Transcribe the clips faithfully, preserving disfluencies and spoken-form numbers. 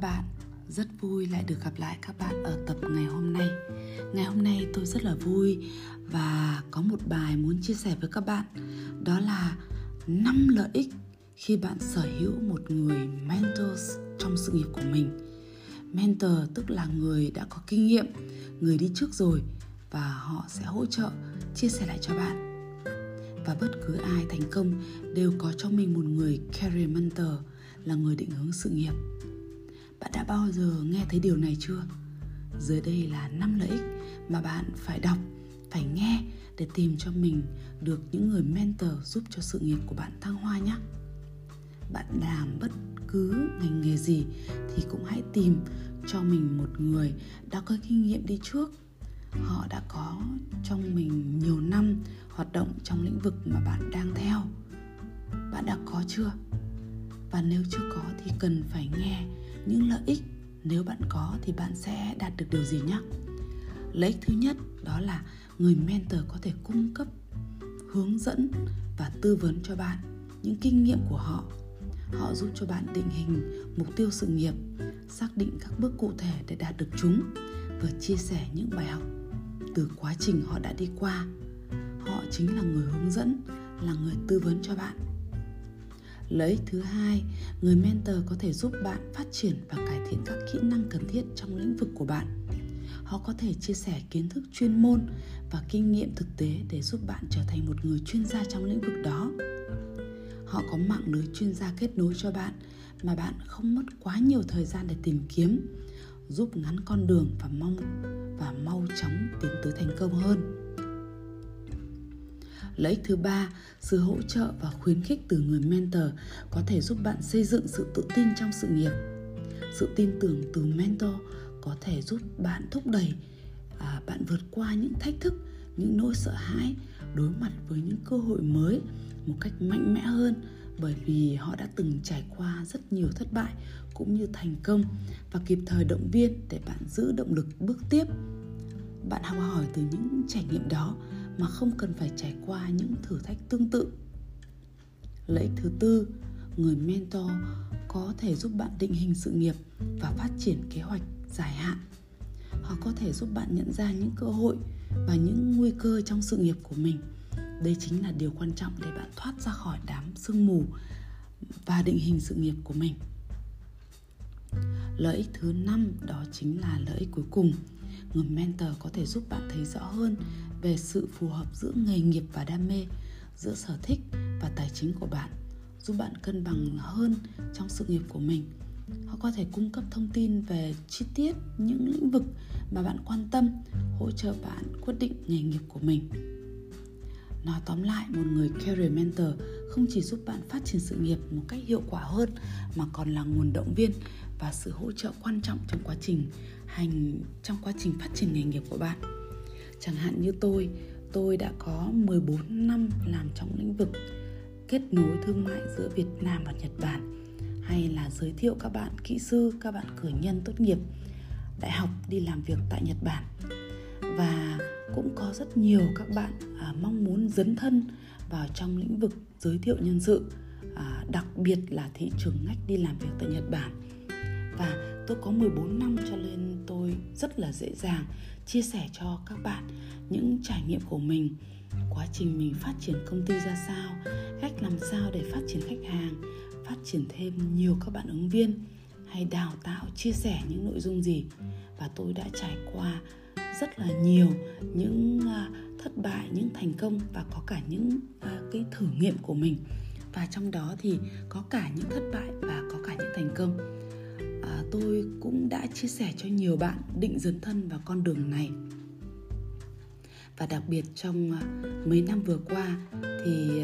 các bạn, rất vui lại được gặp lại các bạn ở tập ngày hôm nay. Ngày hôm nay tôi rất là vui và có một bài muốn chia sẻ với các bạn. Đó là năm lợi ích khi bạn sở hữu một người mentor trong sự nghiệp của mình. Mentor tức là người đã có kinh nghiệm, người đi trước rồi và họ sẽ hỗ trợ, chia sẻ lại cho bạn. Và bất cứ ai thành công đều có cho mình một người career mentor, là người định hướng sự nghiệp. Bạn đã bao giờ nghe thấy điều này chưa? Dưới đây là năm lợi ích mà bạn phải đọc, phải nghe để tìm cho mình được những người mentor giúp cho sự nghiệp của bạn thăng hoa nhé. Bạn làm bất cứ ngành nghề gì thì cũng hãy tìm cho mình một người đã có kinh nghiệm đi trước. Họ đã có trong mình nhiều năm hoạt động trong lĩnh vực mà bạn đang theo. Bạn đã có chưa? Và nếu chưa có thì cần phải nghe những lợi ích. Nếu bạn có thì bạn sẽ đạt được điều gì nhé? Lợi ích thứ nhất đó là người mentor có thể cung cấp, hướng dẫn và tư vấn cho bạn những kinh nghiệm của họ. Họ giúp cho bạn định hình mục tiêu sự nghiệp, xác định các bước cụ thể để đạt được chúng và chia sẻ những bài học từ quá trình họ đã đi qua. Họ chính là người hướng dẫn, là người tư vấn cho bạn. Lợi ích thứ hai, người mentor có thể giúp bạn phát triển và cải thiện các kỹ năng cần thiết trong lĩnh vực của bạn. Họ có thể chia sẻ kiến thức chuyên môn và kinh nghiệm thực tế để giúp bạn trở thành một người chuyên gia trong lĩnh vực đó. Họ có mạng lưới chuyên gia kết nối cho bạn mà bạn không mất quá nhiều thời gian để tìm kiếm, giúp ngắn con đường và mong và mau chóng tiến tới thành công hơn. Lợi ích thứ ba, sự hỗ trợ và khuyến khích từ người mentor có thể giúp bạn xây dựng sự tự tin trong sự nghiệp. Sự tin tưởng từ mentor có thể giúp bạn thúc đẩy à, bạn vượt qua những thách thức, những nỗi sợ hãi, đối mặt với những cơ hội mới một cách mạnh mẽ hơn, bởi vì họ đã từng trải qua rất nhiều thất bại cũng như thành công và kịp thời động viên để bạn giữ động lực bước tiếp. Bạn học hỏi từ những trải nghiệm đó mà không cần phải trải qua những thử thách tương tự. Lợi ích thứ tư, người mentor có thể giúp bạn định hình sự nghiệp và phát triển kế hoạch dài hạn. Họ có thể giúp bạn nhận ra những cơ hội và những nguy cơ trong sự nghiệp của mình. Đây chính là điều quan trọng để bạn thoát ra khỏi đám sương mù và định hình sự nghiệp của mình. Lợi ích thứ năm đó chính là lợi ích cuối cùng. Người mentor có thể giúp bạn thấy rõ hơn về sự phù hợp giữa nghề nghiệp và đam mê, giữa sở thích và tài chính của bạn, giúp bạn cân bằng hơn trong sự nghiệp của mình. Họ có thể cung cấp thông tin về chi tiết những lĩnh vực mà bạn quan tâm, hỗ trợ bạn quyết định nghề nghiệp của mình. Nói tóm lại, một người career mentor không chỉ giúp bạn phát triển sự nghiệp một cách hiệu quả hơn mà còn là nguồn động viên và sự hỗ trợ quan trọng trong quá trình hành trong quá trình phát triển nghề nghiệp của bạn. Chẳng hạn như tôi, tôi đã có mười bốn năm làm trong lĩnh vực kết nối thương mại giữa Việt Nam và Nhật Bản, hay là giới thiệu các bạn kỹ sư, các bạn cử nhân tốt nghiệp đại học đi làm việc tại Nhật Bản. Và cũng có rất nhiều các bạn à, mong muốn dấn thân vào trong lĩnh vực giới thiệu nhân sự, à, đặc biệt là thị trường ngách đi làm việc tại Nhật Bản. Và tôi có mười bốn năm cho nên tôi rất là dễ dàng chia sẻ cho các bạn những trải nghiệm của mình, quá trình mình phát triển công ty ra sao, cách làm sao để phát triển khách hàng, phát triển thêm nhiều các bạn ứng viên, hay đào tạo, chia sẻ những nội dung gì. Và tôi đã trải qua rất là nhiều những thất bại, những thành công và có cả những cái thử nghiệm của mình. Và trong đó thì có cả những thất bại và có cả những thành công. À, tôi cũng đã chia sẻ cho nhiều bạn định dấn thân vào con đường này. Và đặc biệt trong mấy năm vừa qua thì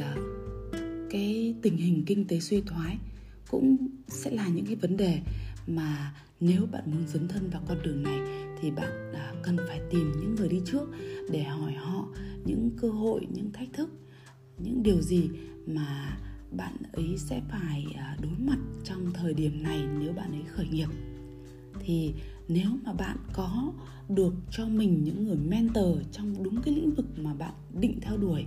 cái tình hình kinh tế suy thoái cũng sẽ là những cái vấn đề mà nếu bạn muốn dấn thân vào con đường này thì bạn cần phải tìm những người đi trước để hỏi họ những cơ hội, những thách thức, những điều gì mà bạn ấy sẽ phải đối mặt trong thời điểm này nếu bạn ấy khởi nghiệp. Thì nếu mà bạn có được cho mình những người mentor trong đúng cái lĩnh vực mà bạn định theo đuổi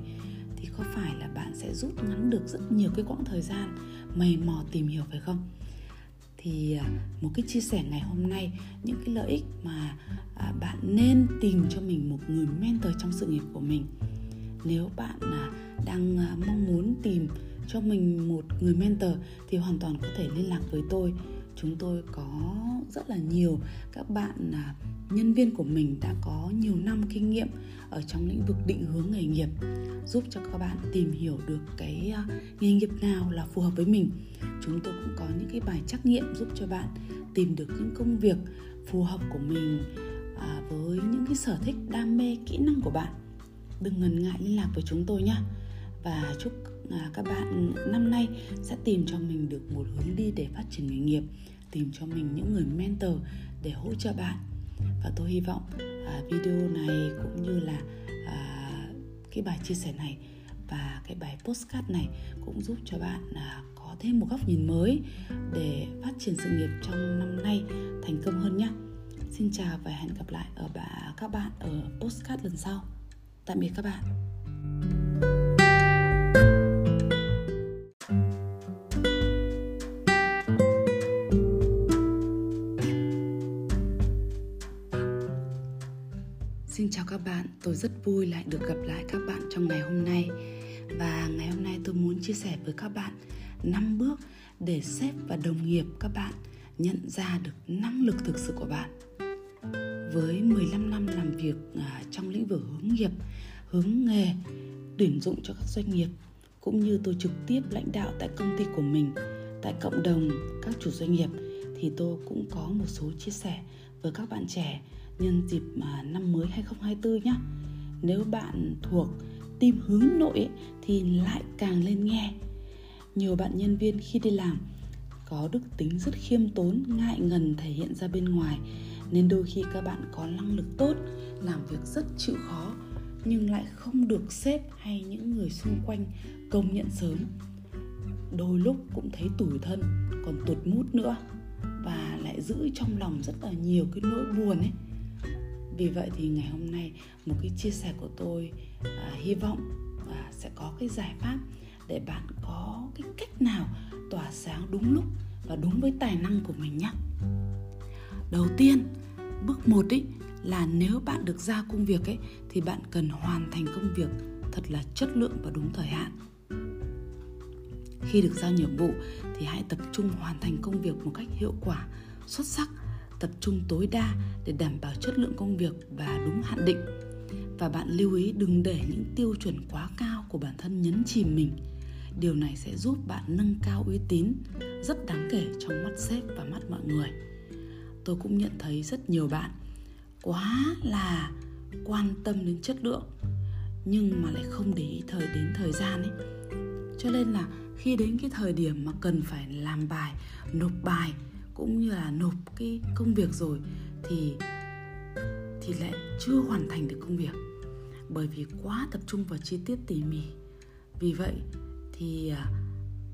thì có phải là bạn sẽ rút ngắn được rất nhiều cái quãng thời gian mày mò tìm hiểu phải không? thì một cái chia sẻ ngày hôm nay, những cái lợi ích mà bạn nên tìm cho mình một người mentor trong sự nghiệp của mình. Nếu bạn đang mong muốn tìm cho mình một người mentor thì hoàn toàn có thể liên lạc với tôi. Chúng tôi có rất là nhiều các bạn nhân viên của mình đã có nhiều năm kinh nghiệm ở trong lĩnh vực định hướng nghề nghiệp, giúp cho các bạn tìm hiểu được cái nghề nghiệp nào là phù hợp với mình. Chúng tôi cũng có những cái bài trắc nghiệm giúp cho bạn tìm được những công việc phù hợp của mình với những cái sở thích, đam mê, kỹ năng của bạn. Đừng ngần ngại liên lạc với chúng tôi nhé. Và chúc các bạn năm nay sẽ tìm cho mình được một hướng đi để phát triển nghề nghiệp, tìm cho mình những người mentor để hỗ trợ bạn. Và tôi hy vọng video này cũng như là cái bài chia sẻ này và cái bài podcast này cũng giúp cho bạn có thêm một góc nhìn mới để phát triển sự nghiệp trong năm nay thành công hơn nhé. Xin chào và hẹn gặp lại ở các bạn ở podcast lần sau. Tạm biệt các bạn. Xin chào các bạn, tôi rất vui lại được gặp lại các bạn trong ngày hôm nay. Và ngày hôm nay tôi muốn chia sẻ với các bạn năm bước để sếp và đồng nghiệp các bạn nhận ra được năng lực thực sự của bạn. Với mười lăm năm làm việc trong lĩnh vực hướng nghiệp, hướng nghề, tuyển dụng cho các doanh nghiệp, cũng như tôi trực tiếp lãnh đạo tại công ty của mình, tại cộng đồng các chủ doanh nghiệp, thì tôi cũng có một số chia sẻ với các bạn trẻ nhân dịp năm mới hai không hai tư nhé. Nếu bạn thuộc team hướng nội ấy, thì lại càng lên nghe. Nhiều bạn nhân viên khi đi làm có đức tính rất khiêm tốn, ngại ngần thể hiện ra bên ngoài, nên đôi khi các bạn có năng lực tốt, làm việc rất chịu khó, nhưng lại không được sếp hay những người xung quanh công nhận sớm. Đôi lúc cũng thấy tủi thân, còn tụt mút nữa, và lại giữ trong lòng rất là nhiều cái nỗi buồn ấy. Vì vậy thì ngày hôm nay một cái chia sẻ của tôi à, hy vọng à, sẽ có cái giải pháp để bạn có cái cách nào tỏa sáng đúng lúc và đúng với tài năng của mình nhé. Đầu tiên, bước một ý, là nếu bạn được giao công việc ấy, thì bạn cần hoàn thành công việc thật là chất lượng và đúng thời hạn. Khi được giao nhiệm vụ thì hãy tập trung hoàn thành công việc một cách hiệu quả, xuất sắc, tập trung tối đa để đảm bảo chất lượng công việc và đúng hạn định. Và bạn lưu ý đừng để những tiêu chuẩn quá cao của bản thân nhấn chìm mình. Điều này sẽ giúp bạn nâng cao uy tín rất đáng kể trong mắt sếp và mắt mọi người. Tôi cũng nhận thấy rất nhiều bạn quá là quan tâm đến chất lượng nhưng mà lại không để ý thời đến thời gian ấy. Cho nên là khi đến cái thời điểm mà cần phải làm bài, nộp bài cũng như là nộp cái công việc rồi thì thì lại chưa hoàn thành được công việc, bởi vì quá tập trung vào chi tiết tỉ mỉ. Vì vậy thì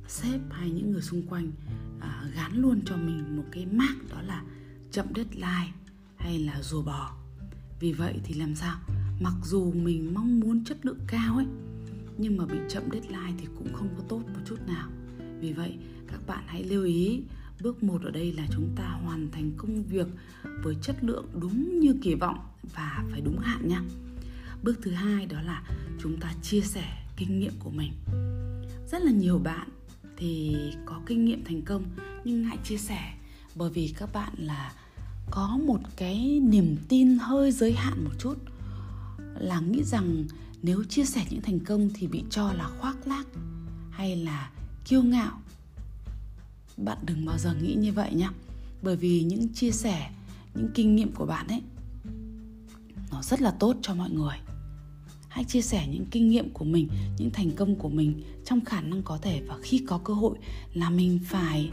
sếp hay những người xung quanh à, gán luôn cho mình một cái mác đó là chậm deadline hay là rùa bò. Vì vậy thì làm sao? Mặc dù mình mong muốn chất lượng cao ấy, nhưng mà bị chậm deadline thì cũng không có tốt một chút nào. Vì vậy các bạn hãy lưu ý bước một ở đây là chúng ta hoàn thành công việc với chất lượng đúng như kỳ vọng và phải đúng hạn nha. Bước thứ hai đó là chúng ta chia sẻ kinh nghiệm của mình. Rất là nhiều bạn thì có kinh nghiệm thành công nhưng ngại chia sẻ, bởi vì các bạn là có một cái niềm tin hơi giới hạn một chút, là nghĩ rằng nếu chia sẻ những thành công thì bị cho là khoác lác hay là kiêu ngạo. Bạn đừng bao giờ nghĩ như vậy nhé. Bởi vì những chia sẻ, những kinh nghiệm của bạn ấy, nó rất là tốt cho mọi người. Hãy chia sẻ những kinh nghiệm của mình, những thành công của mình trong khả năng có thể, và khi có cơ hội là mình phải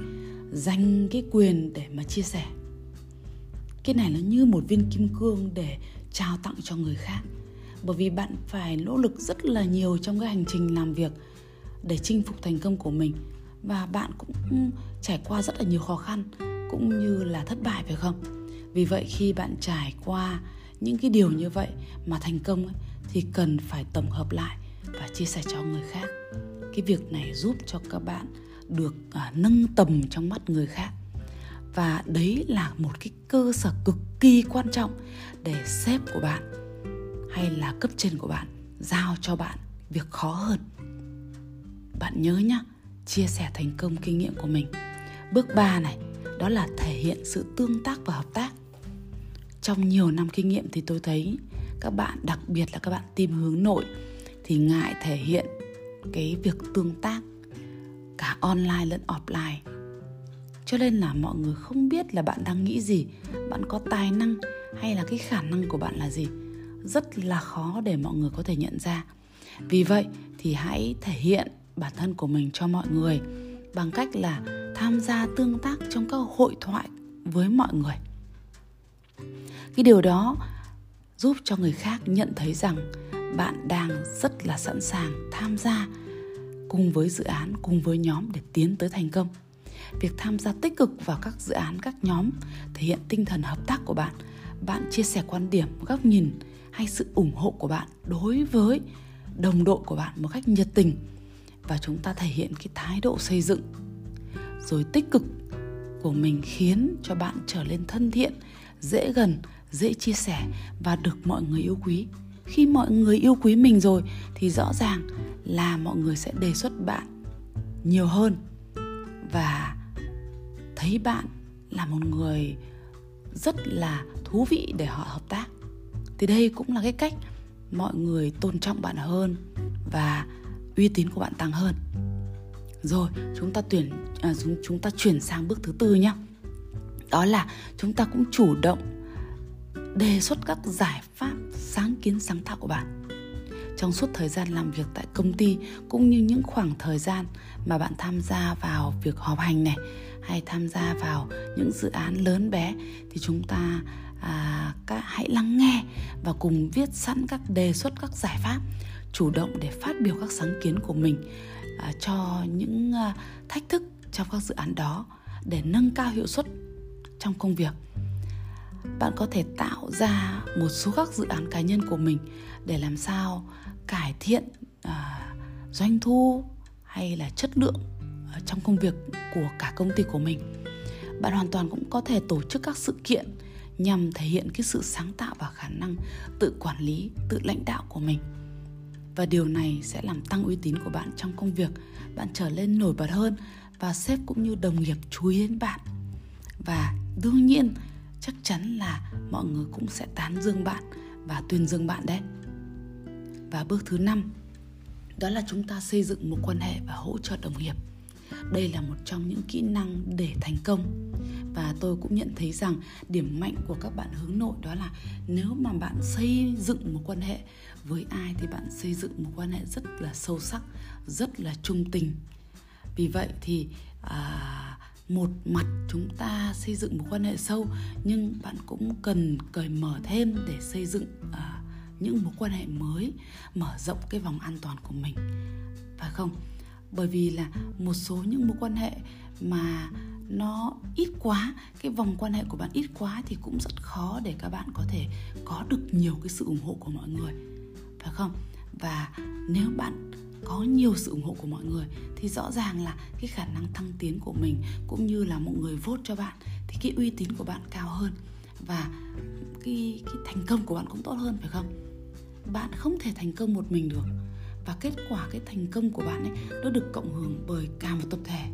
dành cái quyền để mà chia sẻ. Cái này nó như một viên kim cương để trao tặng cho người khác. Bởi vì bạn phải nỗ lực rất là nhiều trong cái hành trình làm việc để chinh phục thành công của mình. Và bạn cũng trải qua rất là nhiều khó khăn cũng như là thất bại, phải không? Vì vậy khi bạn trải qua những cái điều như vậy mà thành công ấy, thì cần phải tổng hợp lại và chia sẻ cho người khác. Cái việc này giúp cho các bạn được à, nâng tầm trong mắt người khác. Và đấy là một cái cơ sở cực kỳ quan trọng để sếp của bạn hay là cấp trên của bạn giao cho bạn việc khó hơn. Bạn nhớ nhá, chia sẻ thành công kinh nghiệm của mình. Bước ba này, đó là thể hiện sự tương tác và hợp tác. Trong nhiều năm kinh nghiệm thì tôi thấy các bạn, đặc biệt là các bạn tìm hướng nội, thì ngại thể hiện cái việc tương tác cả online lẫn offline. Cho nên là mọi người không biết là bạn đang nghĩ gì, bạn có tài năng hay là cái khả năng của bạn là gì. Rất là khó để mọi người có thể nhận ra. Vì vậy thì hãy thể hiện bản thân của mình cho mọi người bằng cách là tham gia tương tác trong các hội thoại với mọi người. Cái điều đó giúp cho người khác nhận thấy rằng bạn đang rất là sẵn sàng tham gia cùng với dự án, cùng với nhóm để tiến tới thành công. Việc tham gia tích cực vào các dự án, các nhóm thể hiện tinh thần hợp tác của bạn. Bạn chia sẻ quan điểm, góc nhìn hay sự ủng hộ của bạn đối với đồng đội của bạn một cách nhiệt tình. Và chúng ta thể hiện cái thái độ xây dựng rồi tích cực của mình, khiến cho bạn trở nên thân thiện, dễ gần, dễ chia sẻ và được mọi người yêu quý. Khi mọi người yêu quý mình rồi thì rõ ràng là mọi người sẽ đề xuất bạn nhiều hơn và thấy bạn là một người rất là thú vị để họ hợp tác. Thì đây cũng là cái cách mọi người tôn trọng bạn hơn và uy tín của bạn tăng hơn. Rồi chúng ta tuyển à, chúng ta chuyển sang bước thứ tư nhé. Đó là chúng ta cũng chủ động đề xuất các giải pháp, sáng kiến sáng tạo của bạn. Trong suốt thời gian làm việc tại công ty cũng như những khoảng thời gian mà bạn tham gia vào việc họp hành này hay tham gia vào những dự án lớn bé, thì chúng ta à, các, hãy lắng nghe và cùng viết sẵn các đề xuất, các giải pháp, chủ động để phát biểu các sáng kiến của mình à, cho những à, thách thức trong các dự án đó để nâng cao hiệu suất trong công việc. Bạn có thể tạo ra một số các dự án cá nhân của mình để làm sao cải thiện à, doanh thu hay là chất lượng trong công việc của cả công ty của mình. Bạn hoàn toàn cũng có thể tổ chức các sự kiện nhằm thể hiện cái sự sáng tạo và khả năng tự quản lý, tự lãnh đạo của mình. Và điều này sẽ làm tăng uy tín của bạn trong công việc. Bạn trở nên nổi bật hơn và sếp cũng như đồng nghiệp chú ý đến bạn. Và đương nhiên chắc chắn là mọi người cũng sẽ tán dương bạn và tuyên dương bạn đấy. Và bước thứ năm, đó là chúng ta xây dựng một quan hệ và hỗ trợ đồng nghiệp. Đây là một trong những kỹ năng để thành công. Và tôi cũng nhận thấy rằng điểm mạnh của các bạn hướng nội đó là nếu mà bạn xây dựng một quan hệ với ai thì bạn xây dựng một quan hệ rất là sâu sắc, rất là trung tình. Vì vậy thì à, một mặt chúng ta xây dựng một quan hệ sâu, nhưng bạn cũng cần cởi mở thêm để xây dựng à, những mối quan hệ mới, mở rộng cái vòng an toàn của mình, phải không? Bởi vì là một số những mối quan hệ mà nó ít quá, cái vòng quan hệ của bạn ít quá thì cũng rất khó để các bạn có thể có được nhiều cái sự ủng hộ của mọi người, phải không? Và nếu bạn có nhiều sự ủng hộ của mọi người thì rõ ràng là cái khả năng thăng tiến của mình cũng như là mọi người vote cho bạn thì cái uy tín của bạn cao hơn và cái, cái thành công của bạn cũng tốt hơn, phải không? Bạn không thể thành công một mình được. Và kết quả cái thành công của bạn ấy, nó được cộng hưởng bởi cả một tập thể.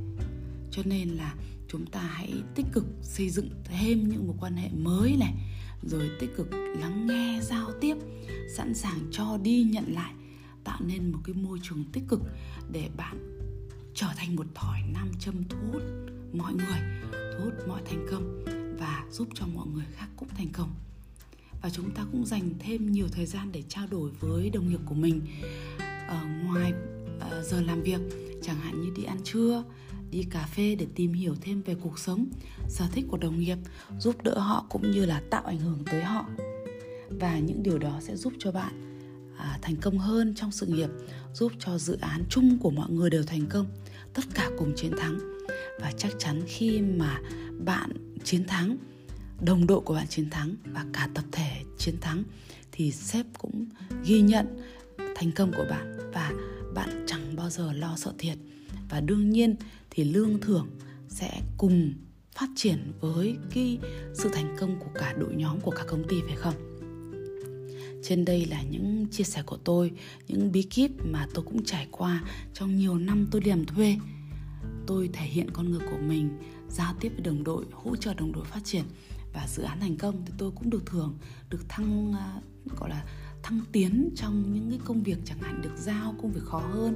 Cho nên là chúng ta hãy tích cực xây dựng thêm những mối quan hệ mới này, rồi tích cực lắng nghe, giao tiếp, sẵn sàng cho đi nhận lại, tạo nên một cái môi trường tích cực để bạn trở thành một thỏi nam châm thu hút mọi người, thu hút mọi thành công và giúp cho mọi người khác cũng thành công. Và chúng ta cũng dành thêm nhiều thời gian để trao đổi với đồng nghiệp của mình ở ngoài giờ làm việc, chẳng hạn như đi ăn trưa, đi cà phê để tìm hiểu thêm về cuộc sống, sở thích của đồng nghiệp, giúp đỡ họ cũng như là tạo ảnh hưởng tới họ. Và những điều đó sẽ giúp cho bạn thành công hơn trong sự nghiệp, giúp cho dự án chung của mọi người đều thành công, tất cả cùng chiến thắng. Và chắc chắn khi mà bạn chiến thắng, đồng đội của bạn chiến thắng và cả tập thể chiến thắng thì sếp cũng ghi nhận thành công của bạn và bạn chẳng bao giờ lo sợ thiệt. Và đương nhiên thì lương thưởng sẽ cùng phát triển với cái sự thành công của cả đội nhóm, của cả công ty, phải không? Trên đây là những chia sẻ của tôi, những bí kíp mà tôi cũng trải qua trong nhiều năm tôi đi làm thuê. Tôi thể hiện con người của mình, giao tiếp với đồng đội, hỗ trợ đồng đội phát triển, và dự án thành công thì tôi cũng được thưởng, được thăng, gọi là thăng tiến trong những cái công việc, chẳng hạn được giao công việc khó hơn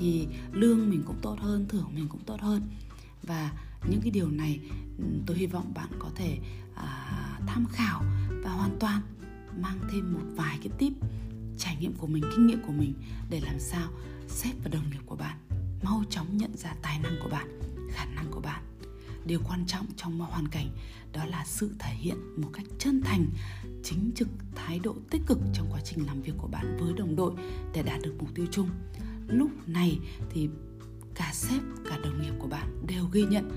thì lương mình cũng tốt hơn, thưởng mình cũng tốt hơn. Và những cái điều này tôi hy vọng bạn có thể à, tham khảo và hoàn toàn mang thêm một vài cái tip trải nghiệm của mình, kinh nghiệm của mình để làm sao sếp và đồng nghiệp của bạn mau chóng nhận ra tài năng của bạn, khả năng của bạn. Điều quan trọng trong mọi hoàn cảnh đó là sự thể hiện một cách chân thành, chính trực, thái độ tích cực trong quá trình làm việc của bạn với đồng đội để đạt được mục tiêu chung. Lúc này thì cả sếp, cả đồng nghiệp của bạn đều ghi nhận,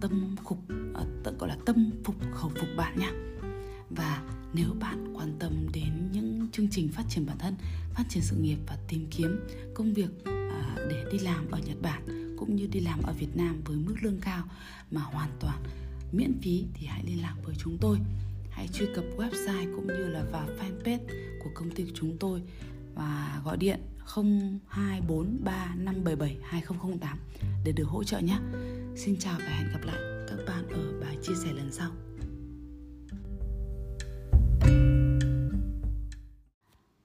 tâm phục, gọi là tâm phục khẩu phục bạn nhé. Và nếu bạn quan tâm đến những chương trình phát triển bản thân, phát triển sự nghiệp và tìm kiếm công việc để đi làm ở Nhật Bản cũng như đi làm ở Việt Nam với mức lương cao mà hoàn toàn miễn phí thì hãy liên lạc với chúng tôi. Hãy truy cập website cũng như là vào fanpage của công ty của chúng tôi và gọi điện không hai bốn ba năm bảy bảy hai không không tám để được hỗ trợ nhé. Xin chào và hẹn gặp lại các bạn ở bài chia sẻ lần sau.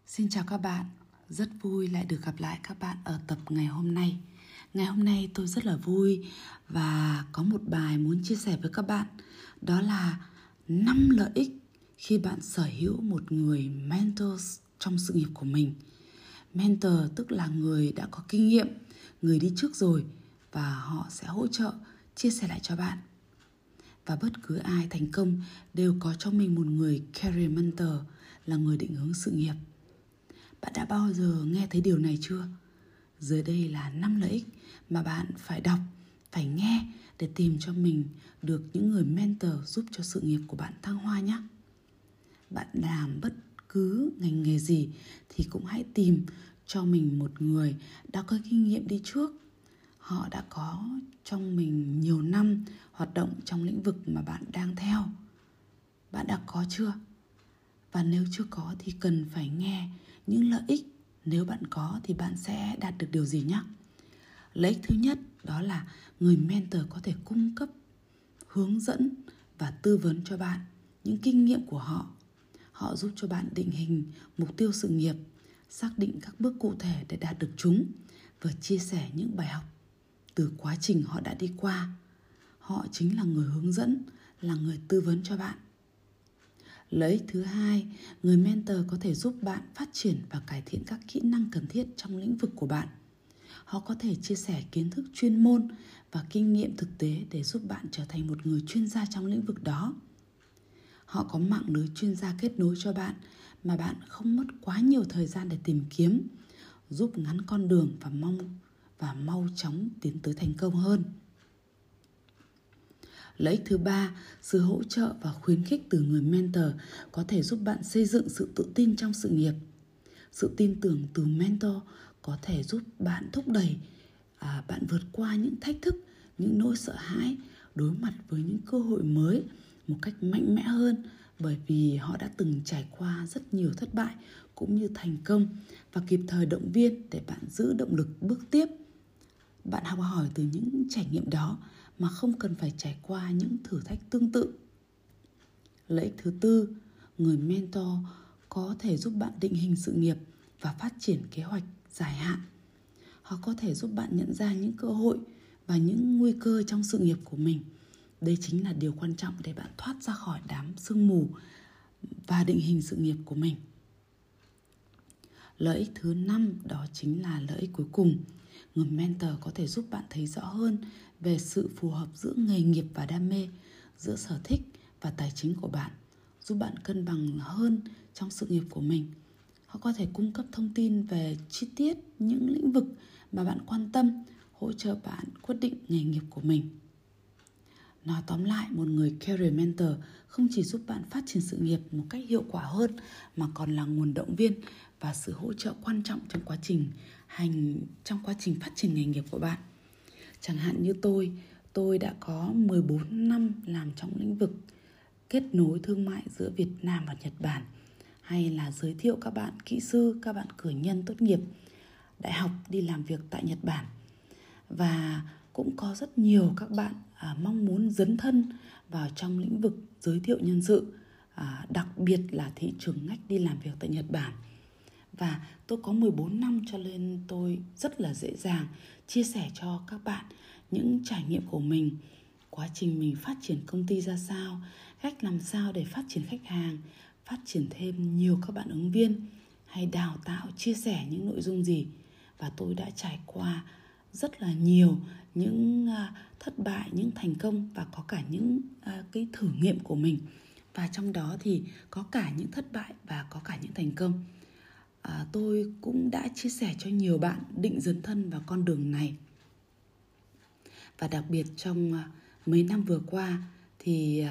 Xin chào các bạn, rất vui lại được gặp lại các bạn ở tập ngày hôm nay. Ngày hôm nay tôi rất là vui và có một bài muốn chia sẻ với các bạn. Đó là năm lợi ích khi bạn sở hữu một người mentor trong sự nghiệp của mình. Mentor tức là người đã có kinh nghiệm, người đi trước rồi và họ sẽ hỗ trợ, chia sẻ lại cho bạn. Và bất cứ ai thành công đều có cho mình một người career mentor, là người định hướng sự nghiệp. Bạn đã bao giờ nghe thấy điều này chưa? Dưới đây là năm lợi ích mà bạn phải đọc, phải nghe để tìm cho mình được những người mentor giúp cho sự nghiệp của bạn thăng hoa nhé. Bạn làm bất cứ ngành nghề gì thì cũng hãy tìm cho mình một người đã có kinh nghiệm đi trước. Họ đã có trong mình nhiều năm hoạt động trong lĩnh vực mà bạn đang theo. Bạn đã có chưa? Và nếu chưa có thì cần phải nghe những lợi ích, nếu bạn có thì bạn sẽ đạt được điều gì nhé. Lợi ích thứ nhất đó là người mentor có thể cung cấp, hướng dẫn và tư vấn cho bạn những kinh nghiệm của họ. Họ giúp cho bạn định hình mục tiêu sự nghiệp, xác định các bước cụ thể để đạt được chúng và chia sẻ những bài học từ quá trình họ đã đi qua. Họ chính là người hướng dẫn, là người tư vấn cho bạn. Lợi ích thứ hai, người mentor có thể giúp bạn phát triển và cải thiện các kỹ năng cần thiết trong lĩnh vực của bạn. Họ có thể chia sẻ kiến thức chuyên môn và kinh nghiệm thực tế để giúp bạn trở thành một người chuyên gia trong lĩnh vực đó. Họ có mạng lưới chuyên gia kết nối cho bạn mà bạn không mất quá nhiều thời gian để tìm kiếm, giúp ngắn con đường và mong và mau chóng tiến tới thành công hơn. Lợi ích thứ ba, sự hỗ trợ và khuyến khích từ người mentor có thể giúp bạn xây dựng sự tự tin trong sự nghiệp. Sự tin tưởng từ mentor có thể giúp bạn thúc đẩy à, bạn vượt qua những thách thức, những nỗi sợ hãi, đối mặt với những cơ hội mới một cách mạnh mẽ hơn, bởi vì họ đã từng trải qua rất nhiều thất bại cũng như thành công và kịp thời động viên để bạn giữ động lực bước tiếp. Bạn học hỏi từ những trải nghiệm đó mà không cần phải trải qua những thử thách tương tự. Lợi ích thứ tư, người mentor có thể giúp bạn định hình sự nghiệp và phát triển kế hoạch dài hạn. Họ có thể giúp bạn nhận ra những cơ hội và những nguy cơ trong sự nghiệp của mình. Đây chính là điều quan trọng để bạn thoát ra khỏi đám sương mù và định hình sự nghiệp của mình. Lợi ích thứ năm đó chính là lợi ích cuối cùng. Người mentor có thể giúp bạn thấy rõ hơn về sự phù hợp giữa nghề nghiệp và đam mê, giữa sở thích và tài chính của bạn, giúp bạn cân bằng hơn trong sự nghiệp của mình. Họ có thể cung cấp thông tin về chi tiết những lĩnh vực mà bạn quan tâm, hỗ trợ bạn quyết định nghề nghiệp của mình. Nói tóm lại, một người career mentor không chỉ giúp bạn phát triển sự nghiệp một cách hiệu quả hơn mà còn là nguồn động viên và sự hỗ trợ quan trọng trong quá trình hành trong quá trình phát triển nghề nghiệp của bạn. Chẳng hạn như tôi, tôi đã có mười bốn năm làm trong lĩnh vực kết nối thương mại giữa Việt Nam và Nhật Bản, hay là giới thiệu các bạn kỹ sư, các bạn cử nhân tốt nghiệp đại học đi làm việc tại Nhật Bản. Và cũng có rất nhiều các bạn à, mong muốn dấn thân vào trong lĩnh vực giới thiệu nhân sự, à, đặc biệt là thị trường ngách đi làm việc tại Nhật Bản. Và tôi có mười bốn năm cho nên tôi rất là dễ dàng chia sẻ cho các bạn những trải nghiệm của mình, quá trình mình phát triển công ty ra sao, cách làm sao để phát triển khách hàng, phát triển thêm nhiều các bạn ứng viên, hay đào tạo, chia sẻ những nội dung gì. Và tôi đã trải qua rất là nhiều những thất bại, những thành công, và có cả những cái thử nghiệm của mình. Và trong đó thì có cả những thất bại và có cả những thành công. À, tôi cũng đã chia sẻ cho nhiều bạn định dấn thân vào con đường này. Và đặc biệt trong mấy năm vừa qua thì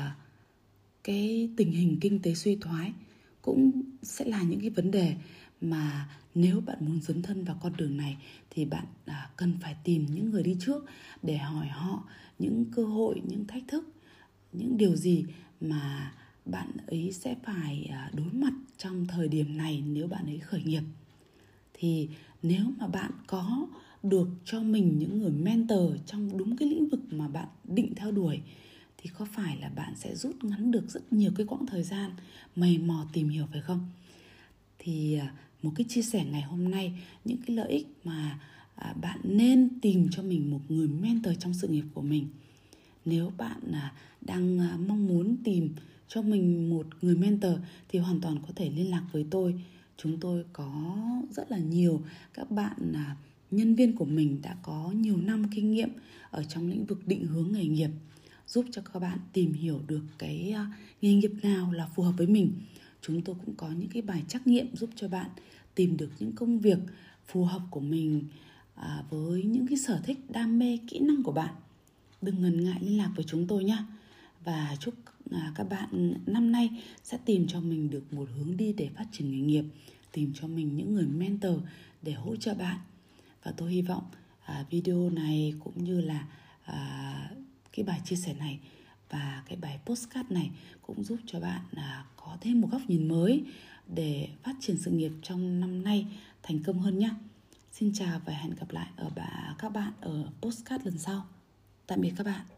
cái tình hình kinh tế suy thoái cũng sẽ là những cái vấn đề mà nếu bạn muốn dấn thân vào con đường này thì bạn cần phải tìm những người đi trước để hỏi họ những cơ hội, những thách thức, những điều gì mà bạn ấy sẽ phải đối mặt trong thời điểm này nếu bạn ấy khởi nghiệp. Thì nếu mà bạn có được cho mình những người mentor trong đúng cái lĩnh vực mà bạn định theo đuổi thì có phải là bạn sẽ rút ngắn được rất nhiều cái quãng thời gian mày mò tìm hiểu, phải không? Thì một cái chia sẻ ngày hôm nay, những cái lợi ích mà bạn nên tìm cho mình một người mentor trong sự nghiệp của mình. Nếu bạn đang mong muốn tìm cho mình một người mentor thì hoàn toàn có thể liên lạc với tôi. Chúng tôi có rất là nhiều các bạn nhân viên của mình đã có nhiều năm kinh nghiệm ở trong lĩnh vực định hướng nghề nghiệp, giúp cho các bạn tìm hiểu được cái nghề nghiệp nào là phù hợp với mình. Chúng tôi cũng có những cái bài trắc nghiệm giúp cho bạn tìm được những công việc phù hợp của mình với những cái sở thích, đam mê, kỹ năng của bạn. Đừng ngần ngại liên lạc với chúng tôi nhé. Và chúc các bạn năm nay sẽ tìm cho mình được một hướng đi để phát triển nghề nghiệp, tìm cho mình những người mentor để hỗ trợ bạn. Và tôi hy vọng video này cũng như là cái bài chia sẻ này và cái bài podcast này cũng giúp cho bạn có thêm một góc nhìn mới để phát triển sự nghiệp trong năm nay thành công hơn nhé. Xin chào và hẹn gặp lại ở các bạn ở podcast lần sau. Tạm biệt các bạn.